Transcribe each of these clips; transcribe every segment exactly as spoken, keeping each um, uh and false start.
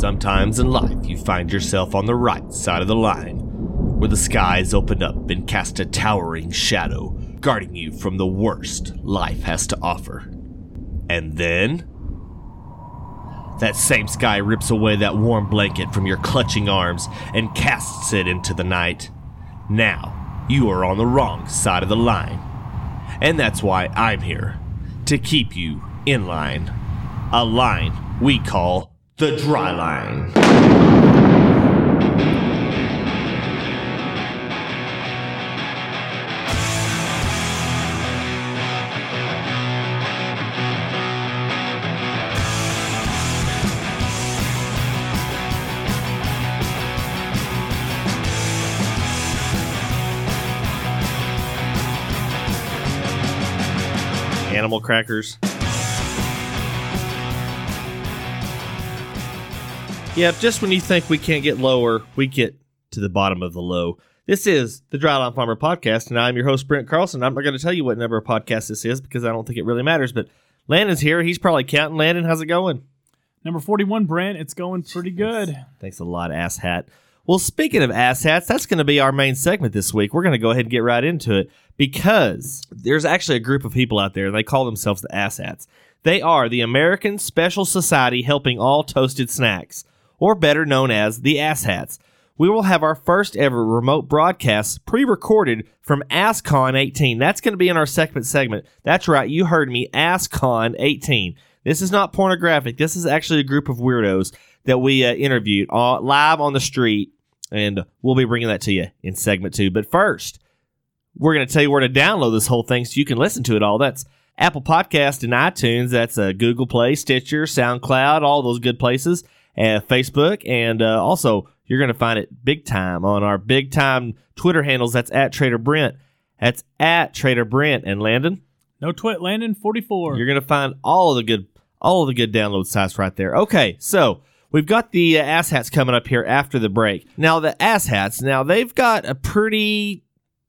Sometimes in life you find yourself on the right side of the line, where the skies open up and cast a towering shadow, guarding you from the worst life has to offer. And then that same sky rips away that warm blanket from your clutching arms and casts it into the night. Now, you are on the wrong side of the line. And that's why I'm here, to keep you in line. A line we call the Dry Line. Animal crackers. Yep, just when you think we can't get lower, we get to the bottom of the low. This is the Dry Line Farmer Podcast, and I'm your host, Brent Carlson. I'm not going to tell you what number of podcasts this is because I don't think it really matters, but Landon's here. He's probably counting. Landon, how's it going? Number forty-one, Brent. It's going pretty good. Thanks, Thanks a lot, asshat. Well, speaking of asshats, that's going to be our main segment this week. We're going to go ahead and get right into it because there's actually a group of people out there. They call themselves the asshats. They are the American Special Society Helping All Toasted Snacks, or better known as the asshats. We will have our first ever remote broadcast pre-recorded from AskCon eighteen. That's going to be in our second segment. That's right. You heard me. AskCon eighteen. This is not pornographic. This is actually a group of weirdos that we uh, interviewed uh, live on the street. And we'll be bringing that to you in segment two. But first, we're going to tell you where to download this whole thing so you can listen to it all. That's Apple Podcast and iTunes. That's uh, Google Play, Stitcher, SoundCloud, all those good places, and Facebook. And uh, also, you're going to find it big time on our big time Twitter handles. That's at Trader Brent. That's at Trader Brent. And Landon? No twit, Landon, forty-four. You're going to find all of the good all of the good download sites right there. Okay, so we've got the uh, asshats coming up here after the break. Now, the asshats, now they've got a pretty,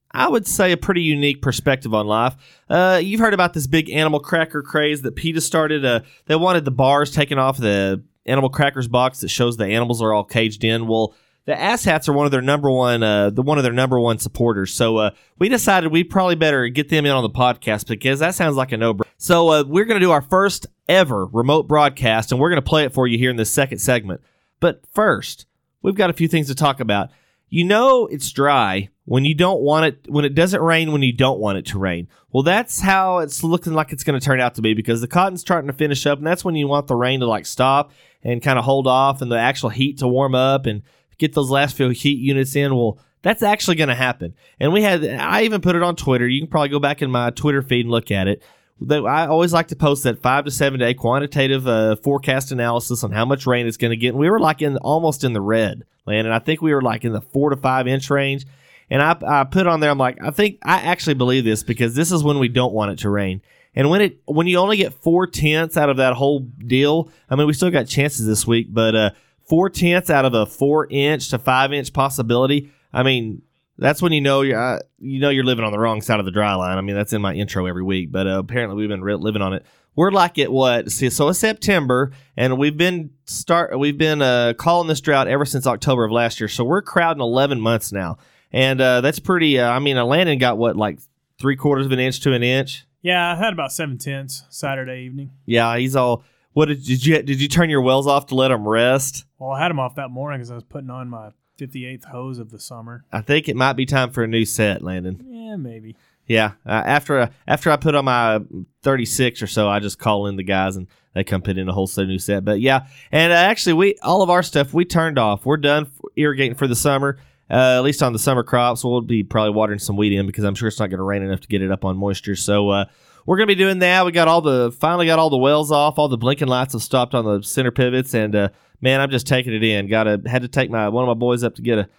I would say, a pretty unique perspective on life. Uh, you've heard about this big animal cracker craze that PETA started. Uh, they wanted the bars taken off the animal crackers box that shows the animals are all caged in. Well, the asshats are one of their number one, uh, the one of their number one supporters. So uh, we decided we probably better get them in on the podcast because that sounds like a no-brainer. So uh, we're going to do our first ever remote broadcast, and we're going to play it for you here in the second segment. But first, we've got a few things to talk about. You know it's dry when you don't want it, when it doesn't rain, when you don't want it to rain. Well, that's how it's looking like it's going to turn out to be because the cotton's starting to finish up, and that's when you want the rain to like stop and kind of hold off and the actual heat to warm up and get those last few heat units in. Well, that's actually going to happen. And we had, I even put it on Twitter. You can probably go back in my Twitter feed and look at it. I always like to post that five to seven day quantitative uh, forecast analysis on how much rain it's going to get. And we were like in almost in the red, Landon. I think we were like in the four to five inch range. And I, I put on there, I'm like, I think I actually believe this because this is when we don't want it to rain. And when it when you only get four tenths out of that whole deal, I mean, we still got chances this week, but uh, four tenths out of a four inch to five inch possibility. I mean, that's when you know you're uh, you know you're living on the wrong side of the dry line. I mean, that's in my intro every week, but uh, apparently we've been re- living on it. We're like at what? See, so it's September, and we've been start we've been uh, calling this drought ever since October of last year. So we're crowding eleven months now, and uh, that's pretty. Uh, I mean, Landon got what like three quarters of an inch to an inch. Yeah, I had about seven tenths Saturday evening. Yeah, he's all. What did you did you turn your wells off to let them rest? Well, I had them off that morning because I was putting on my fifty-eighth hose of the summer. I think it might be time for a new set, Landon. Yeah, maybe. Yeah. Uh, after uh, after I put on my thirty-six or so, I just call in the guys and they come put in a whole set, new set. But yeah, and uh, actually, we all of our stuff we turned off. We're done f- irrigating for the summer, uh, at least on the summer crops. We'll be probably watering some wheat in because I'm sure it's not going to rain enough to get it up on moisture. So uh, we're going to be doing that. We got all the finally got all the wells off. All the blinking lights have stopped on the center pivots and. Uh, Man, I'm just taking it in. Got to had to take my one of my boys up to get a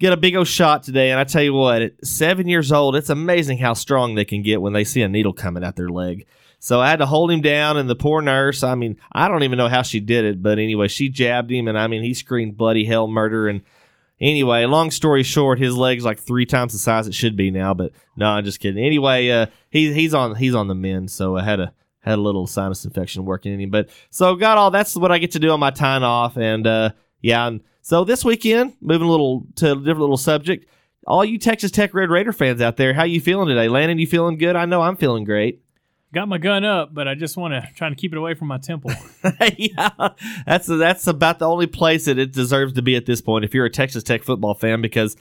get a big old shot today. And I tell you what, at seven years old, it's amazing how strong they can get when they see a needle coming out their leg. So I had to hold him down, and the poor nurse. I mean, I don't even know how she did it, but anyway, she jabbed him, and I mean, he screamed bloody hell, murder, and anyway, long story short, his leg's like three times the size it should be now. But no, I'm just kidding. Anyway, uh, he's he's on he's on the mend. So I had to. had a little sinus infection working in him. But so got all that's what I get to do on my time off. And uh, yeah, and so this weekend, moving a little to a different little subject. All you Texas Tech Red Raider fans out there, how you feeling today? Landon, you feeling good? I know I'm feeling great. Got my gun up, but I just want to try to keep it away from my temple. Yeah, that's that's about the only place that it deserves to be at this point if you're a Texas Tech football fan, because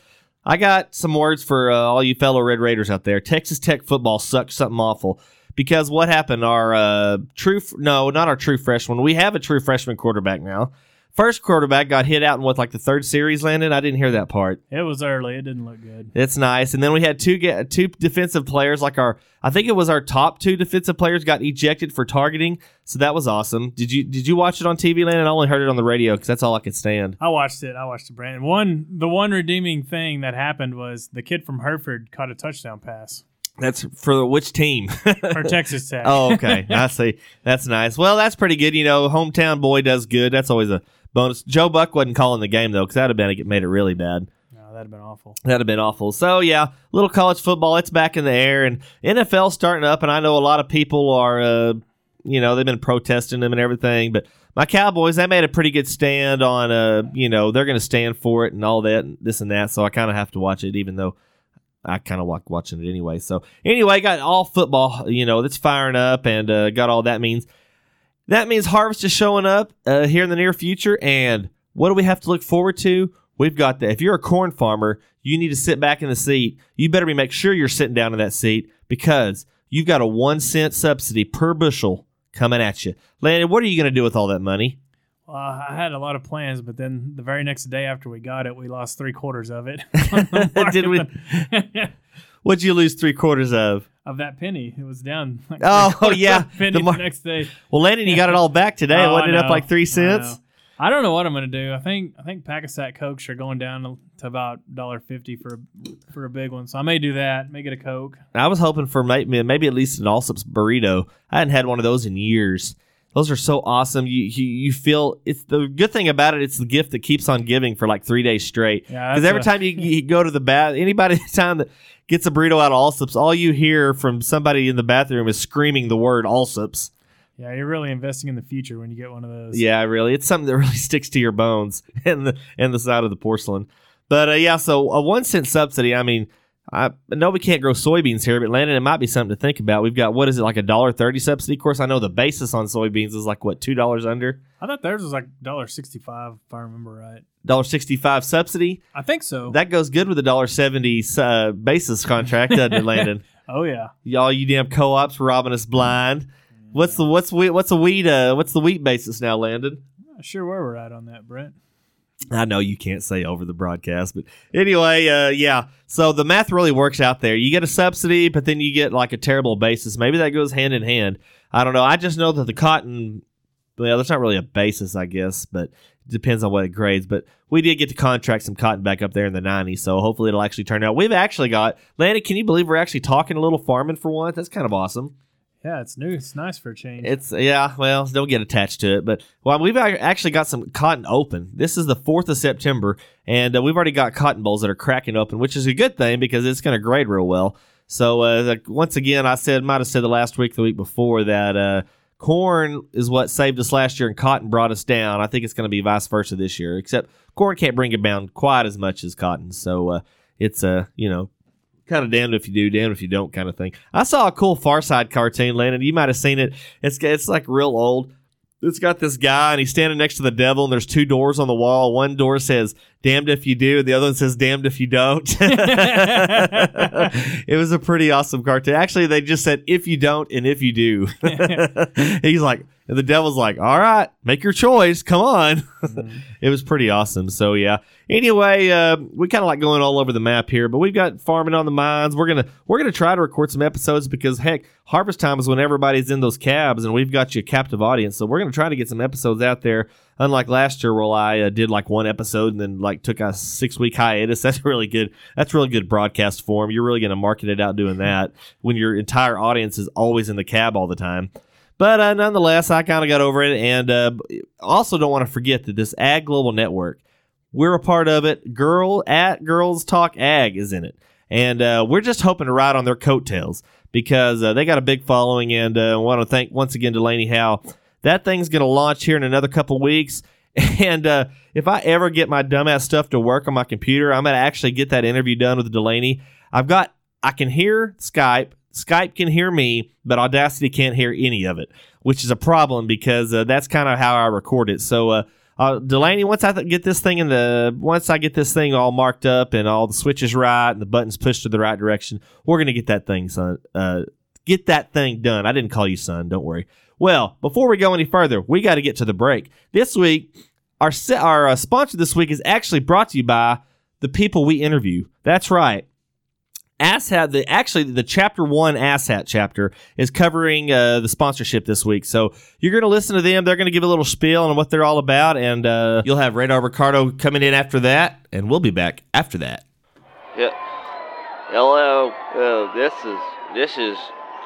I got some words for uh, all you fellow Red Raiders out there. Texas Tech football sucks something awful, because what happened? Our uh, true – no, not our true freshman. We have a true freshman quarterback now. First quarterback got hit out in what, like the third series, Landon? I didn't hear that part. It was early. It didn't look good. It's nice. And then we had two get, two defensive players, like our, I think it was our top two defensive players got ejected for targeting. So that was awesome. Did you did you watch it on T V, Landon? I only heard it on the radio because that's all I could stand. I watched it. I watched it, Brandon. One, the one redeeming thing that happened was the kid from Hereford caught a touchdown pass. That's for which team? For Texas Tech. Oh, okay. I see. That's nice. Well, that's pretty good. You know, hometown boy does good. That's always a bonus. Joe Buck wasn't calling the game, though, because that would have been, it made it really bad. No, that would have been awful. That would have been awful. So, yeah, little college football, it's back in the air, and N F L starting up, and I know a lot of people are, uh, you know, they've been protesting them and everything, but my Cowboys, they made a pretty good stand on, uh, you know, they're going to stand for it and all that, and this and that, so I kind of have to watch it, even though I kind of like watching it anyway. So, anyway, got all football, you know, that's firing up, and uh, got all that means. That means harvest is showing up uh, here in the near future, and what do we have to look forward to? We've got that. If you're a corn farmer, you need to sit back in the seat. You better be make sure you're sitting down in that seat, because you've got a one cent subsidy per bushel coming at you. Landon, what are you going to do with all that money? Well, I had a lot of plans, but then the very next day after we got it, we lost three quarters of it. Did we? What'd you lose three quarters of? Of that penny. It was down. Like oh, yeah. Penny the, mar- the next day. Well, Landon, you got it all back today. Oh, it wasn't up like three cents. I, I don't know what I'm going to do. I think I think pack of sack Cokes are going down to about one dollar fifty for, for a big one. So I may do that. May get a Coke. I was hoping for maybe, maybe at least an Allsup's burrito. I hadn't had one of those in years. Those are so awesome. You, you you feel it's the good thing about it. It's the gift that keeps on giving for like three days straight. Because yeah, every a, time you, you go to the bath, anybody time that gets a burrito out of Allsup's, all you hear from somebody in the bathroom is screaming the word Allsup's. Yeah, you're really investing in the future when you get one of those. Yeah, really, it's something that really sticks to your bones and the and the side of the porcelain. But uh, yeah, so a one cent subsidy. I mean, I know we can't grow soybeans here, but Landon, it might be something to think about. We've got, what is it, like a one dollar thirty subsidy? Of course, I know the basis on soybeans is like, what, two dollars under? I thought theirs was like one dollar sixty-five, if I remember right. one dollar sixty-five subsidy? I think so. That goes good with a one dollar seventy uh, basis contract, doesn't it, Landon? Oh, yeah. Y'all, you damn co-ops robbing us blind. What's the what's wheat, what's a wheat, uh, what's the wheat basis now, Landon? Not sure where we're at on that, Brent. I know you can't say over the broadcast, but anyway, uh, yeah. So the math really works out there. You get a subsidy, but then you get like a terrible basis. Maybe that goes hand in hand. I don't know. I just know that the cotton, well, that's not really a basis, I guess, but it depends on what it grades. But we did get to contract some cotton back up there in the nineties, so hopefully it'll actually turn out. We've actually got, Landon, can you believe we're actually talking a little farming for once? That's kind of awesome. Yeah, it's new. It's nice for a change. It's yeah, well, don't get attached to it. But well, we've actually got some cotton open. This is the fourth of September, and uh, we've already got cotton bolls that are cracking open, which is a good thing because it's going to grade real well. So uh, like, once again, I said might have said the last week, the week before, that uh, corn is what saved us last year, and cotton brought us down. I think it's going to be vice versa this year, except corn can't bring it down quite as much as cotton. So uh, it's a uh, you know. Kind of damned if you do, damned if you don't kind of thing. I saw a cool Far Side cartoon, Landon. You might have seen it. It's it's like real old. It's got this guy, and he's standing next to the devil, and there's two doors on the wall. One door says, damned if you do. The other one says, damned if you don't. It was a pretty awesome cartoon. Actually, they just said, if you don't and if you do. He's like, and the devil's like, all right, make your choice. Come on. Mm-hmm. It was pretty awesome. So, yeah. Anyway, uh, we kind of like going all over the map here, but we've got farming on the minds. We're going to we're gonna try to record some episodes because, heck, harvest time is when everybody's in those cabs, and we've got you a captive audience. So we're going to try to get some episodes out there. Unlike last year where I uh, did like one episode and then like took a six-week hiatus. That's really good. That's really good broadcast form. You're really going to market it out doing that when your entire audience is always in the cab all the time. But uh, nonetheless, I kind of got over it. And uh, also don't want to forget that this Ag Global Network, we're a part of it. Girl at Girls Talk Ag is in it. And uh, we're just hoping to ride on their coattails because uh, they got a big following. And I uh, want to thank once again Delaney Howe. That thing's going to launch here in another couple weeks. And uh, if I ever get my dumbass stuff to work on my computer, I'm going to actually get that interview done with Delaney. I've got, I can hear Skype. Skype can hear me, but Audacity can't hear any of it, which is a problem because uh, that's kind of how I record it. So, uh, uh, Delaney, once I th- get this thing in the, once I get this thing all marked up and all the switches right and the buttons pushed to the right direction, we're going to get that thing, son. Uh, get that thing done. I didn't call you son. Don't worry. Well, before we go any further, we got to get to the break. This week, our se- our uh, sponsor this week is actually brought to you by the people we interview. That's right. Asshat, the actually the chapter one Asshat chapter is covering uh, the sponsorship this week. So you're going to listen to them. They're going to give a little spiel on what they're all about. And uh, you'll have Radar Ricardo coming in after that. And we'll be back after that. Yeah. Hello. Uh, this is this is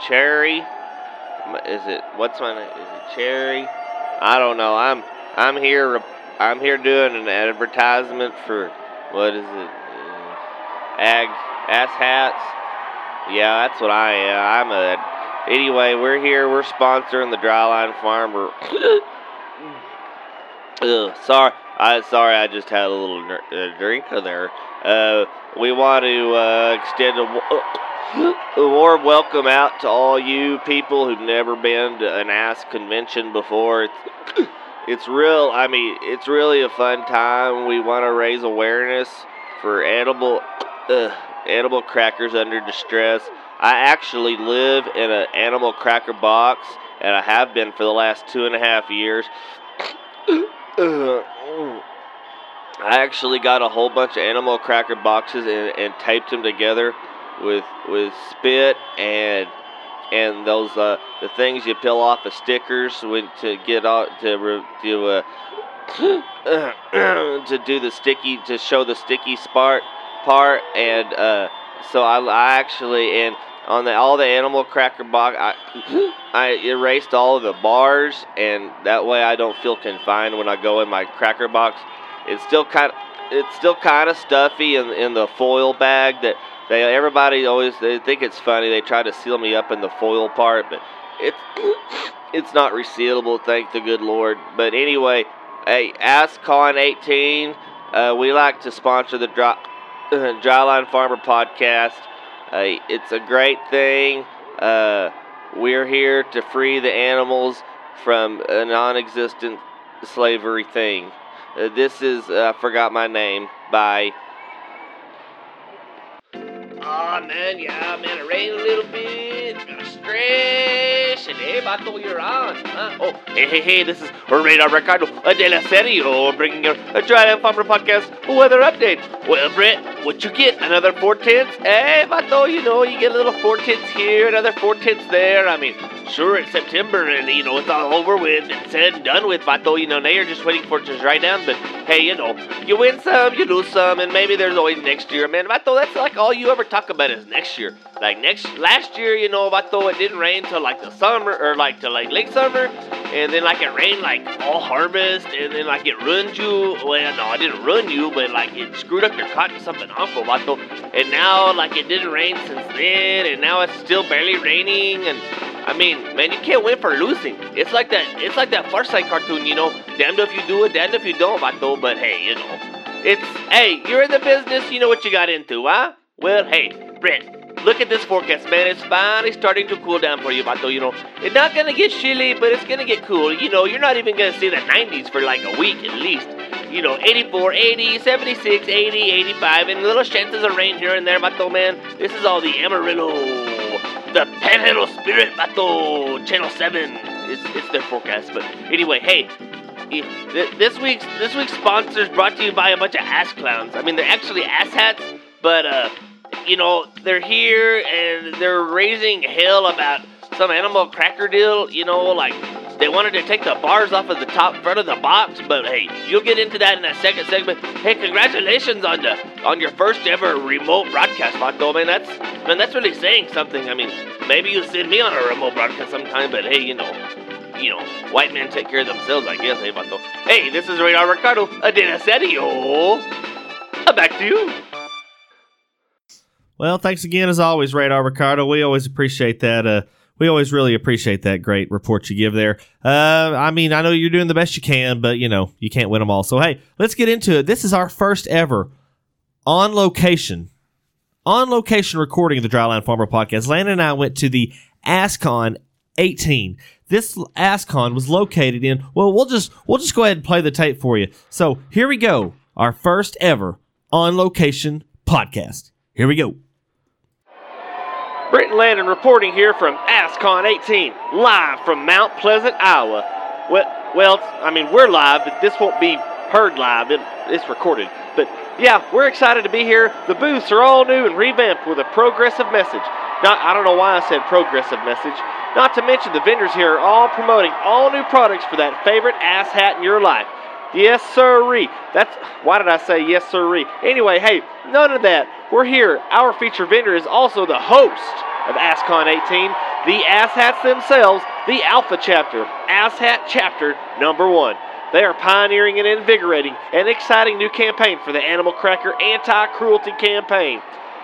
Cherry. Is it, what's my name? Is it Cherry? I don't know. I'm I'm here I'm here doing an advertisement for, what is it? Uh, Ag Ass hats. Yeah, that's what I am. I'm a. Anyway, we're here. We're sponsoring the Dry Line Farmer. Ugh, sorry. I sorry. I just had a little ner- uh, drink of there. Uh, we want to uh, extend a, w- a warm welcome out to all you people who've never been to an ass convention before. It's, it's real. I mean, it's really a fun time. We want to raise awareness for edible. Uh, Animal crackers under distress. I actually live in an animal cracker box, and I have been for the last two and a half years. I actually got a whole bunch of animal cracker boxes and, and taped them together with with spit and and those uh, the things you peel off the stickers when to get out to to uh, to do the sticky to show the sticky spark. Part and uh, so I, I actually and on the all the animal cracker box I I erased all of the bars, and that way I don't feel confined when I go in my cracker box. It's still kind of, it's still kind of stuffy in in the foil bag that they everybody always they think it's funny. They try to seal me up in the foil part, but it's it's not resealable. Thank the good Lord. But anyway, hey, AskCon eighteen. Uh, we like to sponsor the drop. Dry Line Farmer Podcast. Uh, it's a great thing. Uh, we're here to free the animals from a non-existent slavery thing. Uh, this is uh, I forgot my name. Bye. Aw, oh, man, yeah, man, it rained a little bit. It's been a stretch, and hey, Bato, you're on, huh? Oh, hey, hey, hey, this is Radar Ricardo de la Serio, bringing you a Dry Line Farmer Podcast weather update. Well, Brett, what you get? Another four-tenths? Hey, Bato, you know, you get a little four-tenths here, another four-tenths there. I mean, sure, it's September, and, you know, it's all over with and said and done with, Bato. You know, now you're just waiting for it to dry down, but, hey, you know, you win some, you lose some, and maybe there's always next year. Man, Bato, that's like all you ever talk Talk about is next year. Like next last year, you know, Bato, it didn't rain till like the summer or like till like late summer, and then like it rained like all harvest, and then like it ruined you. Well, no, it didn't ruin you, but like it screwed up your cotton something awful, Bato. And now like it didn't rain since then, and now it's still barely raining. And I mean, man, you can't win for losing. It's like that. It's like that Far Side cartoon, you know. Damned if you do it, damned if you don't, Bato. But hey, you know, it's hey, you're in the business. You know what you got into, huh? Well, hey, Brett, look at this forecast, man. It's finally starting to cool down for you, Bato. You know, it's not going to get chilly, but it's going to get cool. You know, you're not even going to see the nineties for like a week at least. You know, eighty-four, eighty, seventy-six, eighty, eighty-five, and little chances of rain here and there, Bato, man. This is all the Amarillo, the Panhandle Spirit, Bato, Channel seven. It's, it's their forecast, but anyway, hey. This week's, this week's sponsor is brought to you by a bunch of ass clowns. I mean, they're actually ass hats, but, uh, you know, they're here and they're raising hell about some animal cracker deal, you know, like they wanted to take the bars off of the top front of the box, but hey, you'll get into that in that second segment. Hey, congratulations on the on your first ever remote broadcast, Bato, man. That's man, that's really saying something. I mean, maybe you'll send me on a remote broadcast sometime, but hey, you know. You know, white men take care of themselves, I guess, hey, Bato. Hey, this is Radar Ricardo, a Deniserio. Back to you. Well, thanks again, as always, Radar Ricardo. We always appreciate that. Uh, we always really appreciate that great report you give there. Uh, I mean, I know you're doing the best you can, but, you know, you can't win them all. So, hey, let's get into it. This is our first ever on location, on location recording of the Dry Line Farmer Podcast. Landon and I went to the AskCon eighteen. This AskCon was located in, well, we'll just we'll just go ahead and play the tape for you. So, here we go. Our first ever on location podcast. Here we go. Brent and Landon reporting here from AskCon eighteen, live from Mount Pleasant, Iowa. Well, well, I mean, we're live, but this won't be heard live. It, it's recorded. But, yeah, we're excited to be here. The booths are all new and revamped with a progressive message. Not, I don't know why I said progressive message. Not to mention the vendors here are all promoting all new products for that favorite ass hat in your life. Yes, sirree. That's, why did I say yes, sirree? Anyway, hey, none of that. We're here. Our feature vendor is also the host of AskCon eighteen, the Asshats themselves, the Alpha Chapter, Asshat Chapter number one. They are pioneering and invigorating an exciting new campaign for the Animal Cracker Anti-Cruelty Campaign.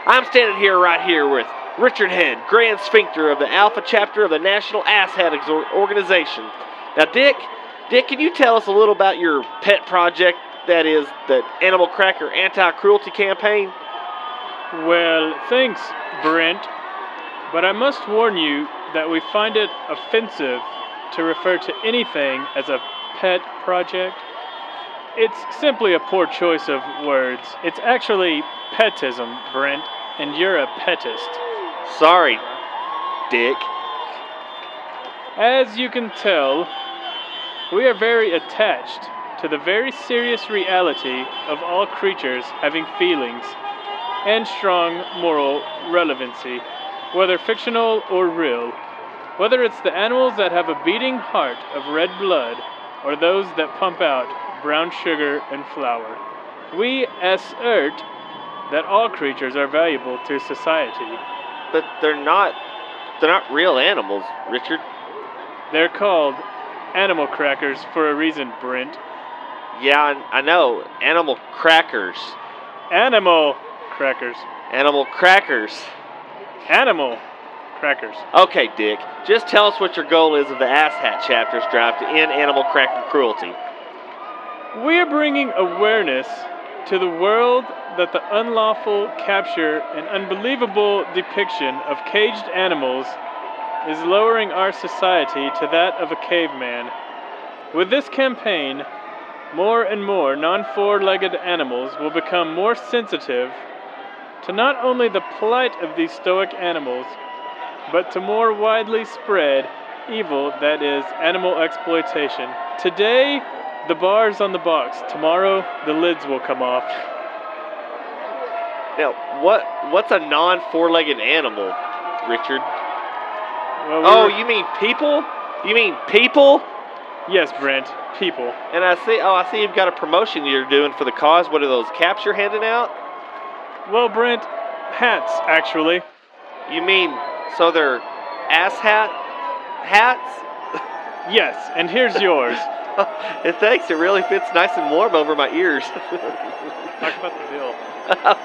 I'm standing here right here with Richard Head, Grand Sphincter of the Alpha Chapter of the National Asshat Organization. Now, Dick... Dick, can you tell us a little about your pet project, that is, the Animal Cracker Anti-Cruelty Campaign? Well, thanks, Brent, but I must warn you that we find it offensive to refer to anything as a pet project. It's simply a poor choice of words. It's actually petism, Brent, and you're a petist. Sorry, Dick. As you can tell, we are very attached to the very serious reality of all creatures having feelings and strong moral relevancy, whether fictional or real. Whether it's the animals that have a beating heart of red blood or those that pump out brown sugar and flour. We assert that all creatures are valuable to society. But they're not, they're not real animals, Richard. They're called animal crackers for a reason, Brent. Yeah, I know. Animal crackers. Animal crackers. Animal crackers. Animal crackers. Okay, Dick. Just tell us what your goal is of the Asshat Chapter's drive to end animal cracker cruelty. We're bringing awareness to the world that the unlawful capture and unbelievable depiction of caged animals is lowering our society to that of a caveman. With this campaign, more and more non-four-legged animals will become more sensitive to not only the plight of these stoic animals, but to more widely spread evil that is animal exploitation. Today, the bar's on the box. Tomorrow, the lids will come off. Now, what what's a non-four-legged animal, Richard? Well, we oh, were... you mean people? You mean people? Yes, Brent, people. And I see, oh, I see you've got a promotion you're doing for the cause. What are those caps you're handing out? Well, Brent, hats, actually. You mean, so they're ass hat hats? Yes, and here's yours. And thanks, it really fits nice and warm over my ears. Talk about the bill.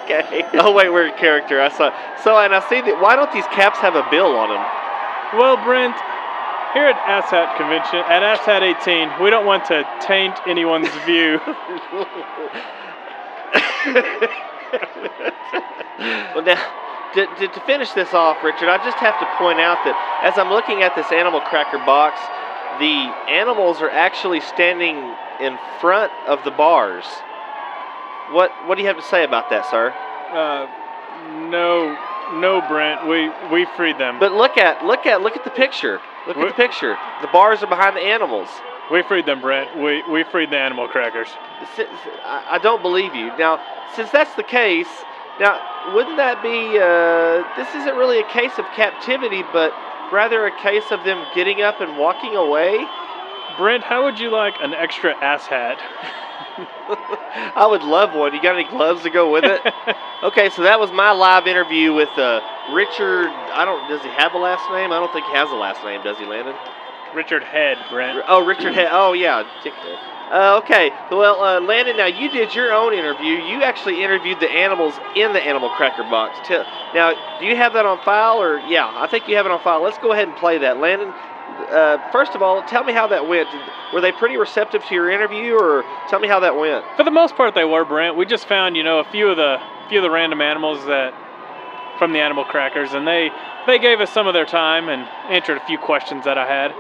Okay. Oh, wait, we're a character. I saw. So, and I see that, why don't these caps have a bill on them? Well, Brent, here at Asshat Convention, at Asshat eighteen, we don't want to taint anyone's view. Well, now, to, to, to finish this off, Richard, I just have to point out that as I'm looking at this animal cracker box, the animals are actually standing in front of the bars. What What do you have to say about that, sir? Uh, no... No, Brent, we, we freed them. But look at, look at, look at the picture. Look we, at the picture. The bars are behind the animals. We freed them, Brent. We we freed the animal crackers. I don't believe you. Now, since that's the case, now, wouldn't that be, uh, this isn't really a case of captivity, but rather a case of them getting up and walking away? Brent, how would you like an extra ass hat? I would love one. You got any gloves to go with it? Okay, so that was my live interview with uh, Richard. I don't. Does he have a last name? I don't think he has a last name. Does he, Landon? Richard Head, Brent. Oh, Richard Head. Oh, yeah. Uh, okay. Well, uh, Landon, now you did your own interview. You actually interviewed the animals in the animal cracker box. Tell, now, do you have that on file? Or yeah, I think you have it on file. Let's go ahead and play that. Landon, uh, first of all, tell me how that went. Were they pretty receptive to your interview, or tell me how that went? For the most part, they were, Brent. We just found, you know, a few of the few of the random animals that from the animal crackers, and they, they gave us some of their time and answered a few questions that I had.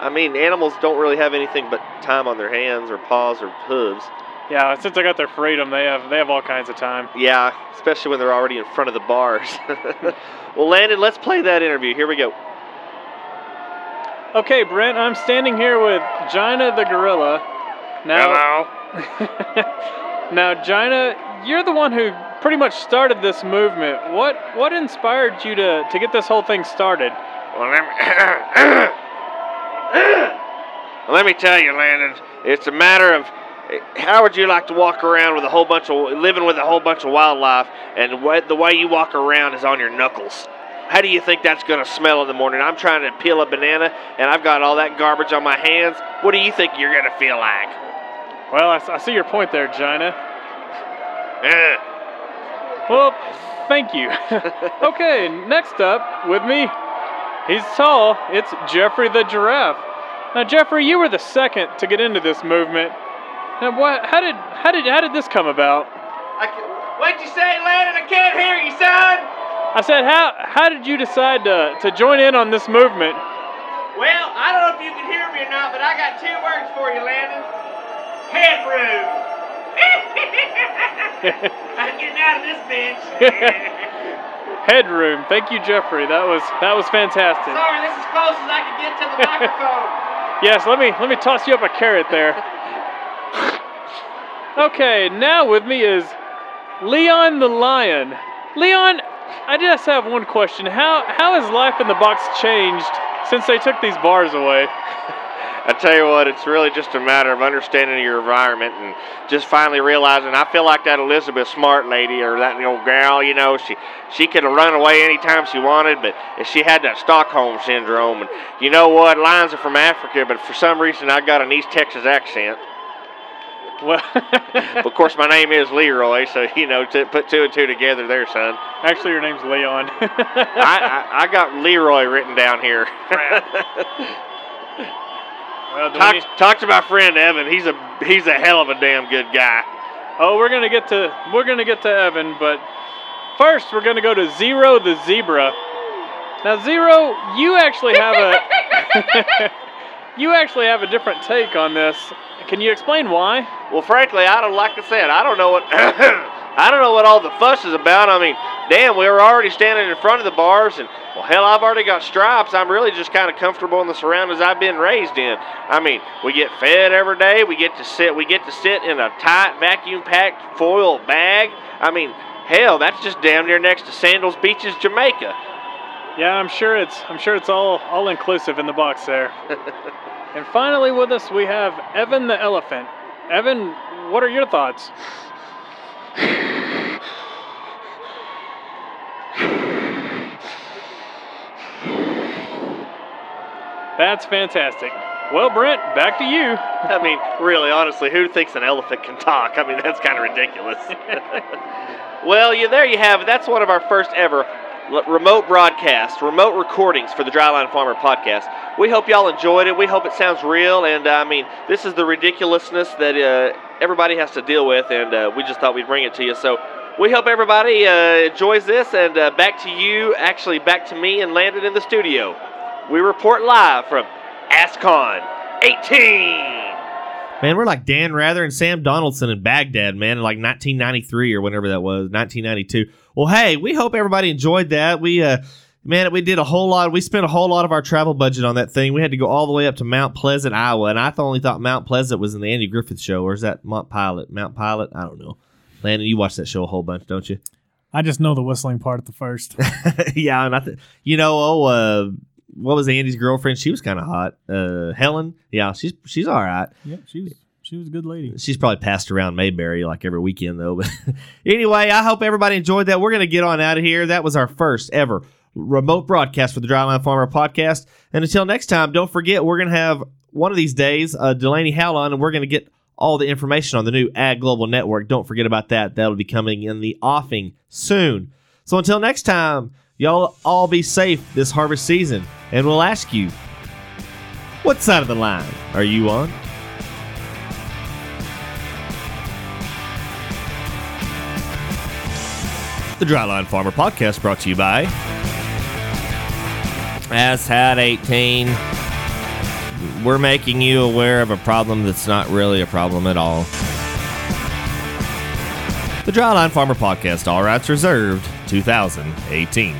I mean, animals don't really have anything but time on their hands or paws or hooves. Yeah, since they got their freedom, they have they have all kinds of time. Yeah, especially when they're already in front of the bars. Well, Landon, let's play that interview. Here we go. Okay, Brent, I'm standing here with Gina the gorilla. Now, hello. Now, Gina, you're the one who pretty much started this movement. What what inspired you to, to get this whole thing started? Well, let me... Let me tell you, Landon, it's a matter of how would you like to walk around with a whole bunch of, living with a whole bunch of wildlife, and the way you walk around is on your knuckles. How do you think that's going to smell in the morning? I'm trying to peel a banana, and I've got all that garbage on my hands. What do you think you're going to feel like? Well, I, I see your point there, Gina. Uh. Well, thank you. Okay, next up with me, he's tall, it's Jeffrey the Giraffe. Now, Jeffrey, you were the second to get into this movement. Now, what? How did how did how did this come about? I can, what'd you say, Landon? I can't hear you, son. I said, how how did you decide to to join in on this movement? Well, I don't know if you can hear me or not, but I got two words for you, Landon. Headroom. I'm getting out of this bitch. Headroom. Thank you, Jeffrey. That was that was fantastic. Sorry, this is as close as I can get to the microphone. Yes, let me let me toss you up a carrot there. Okay, now with me is Leon the Lion. Leon, I just have one question. How how has life in the box changed since they took these bars away? I tell you what, it's really just a matter of understanding your environment and just finally realizing. I feel like that Elizabeth Smart lady or that old gal, you know, she she could have run away anytime she wanted, but she had that Stockholm syndrome. And you know what? Lions are from Africa, but for some reason I got an East Texas accent. Well, of course, my name is Leroy, so, you know, to put two and two together there, son. Actually, your name's Leon. I, I, I got Leroy written down here. Well, talk, we... talk to my friend Evan. He's a he's a hell of a damn good guy. Oh, we're gonna get to we're gonna get to Evan, but first we're gonna go to Zero the Zebra. Now, Zero, you actually have a you actually have a different take on this. Can you explain why? Well, frankly, I don't like I said, I don't know what I don't know what all the fuss is about. I mean, damn, we were already standing in front of the bars, and well, hell, I've already got stripes. I'm really just kind of comfortable in the surroundings I've been raised in. I mean, we get fed every day. We get to sit. We get to sit in a tight, vacuum-packed foil bag. I mean, hell, that's just damn near next to Sandals Beaches, Jamaica. Yeah, I'm sure it's I'm sure it's all all inclusive in the box there. And finally, with us we have Evan the elephant. Evan, what are your thoughts? That's fantastic. Well, Brent, back to you. I mean, really, honestly, who thinks an elephant can talk? I mean, that's kind of ridiculous. Well, yeah, there you have it. That's one of our first ever remote broadcasts, remote recordings for the Dry Line Farmer podcast. We hope y'all enjoyed it. We hope it sounds real. And, uh, I mean, this is the ridiculousness that uh, everybody has to deal with, and uh, we just thought we'd bring it to you. So we hope everybody uh, enjoys this, and uh, back to you, actually back to me and Landon in the studio. We report live from AskCon eighteen. Man, we're like Dan Rather and Sam Donaldson in Baghdad, man, in like nineteen ninety-three or whenever that was, nineteen ninety-two. Well, hey, we hope everybody enjoyed that. We, uh, man, we did a whole lot. We spent a whole lot of our travel budget on that thing. We had to go all the way up to Mount Pleasant, Iowa, and I only thought Mount Pleasant was in the Andy Griffith Show, or is that Mount Pilot? Mount Pilot? I don't know. Landon, you watch that show a whole bunch, don't you? I just know the whistling part at the first. Yeah, and I th- you know, oh, uh... what was Andy's girlfriend? She was kind of hot. Uh, Helen? Yeah, she's she's all right. Yeah, she was she was a good lady. She's probably passed around Mayberry like every weekend, though. But anyway, I hope everybody enjoyed that. We're going to get on out of here. That was our first ever remote broadcast for the Dry Line Farmer Podcast. And until next time, don't forget, we're going to have one of these days uh, Delaney Howe, and we're going to get all the information on the new Ag Global Network. Don't forget about that. That'll be coming in the offing soon. So until next time, y'all all be safe this harvest season. And we'll ask you, what side of the line are you on? The Dry Line Farmer Podcast brought to you by AskCon eighteen. We're making you aware of a problem that's not really a problem at all. The Dry Line Farmer Podcast, all rights reserved, two thousand eighteen.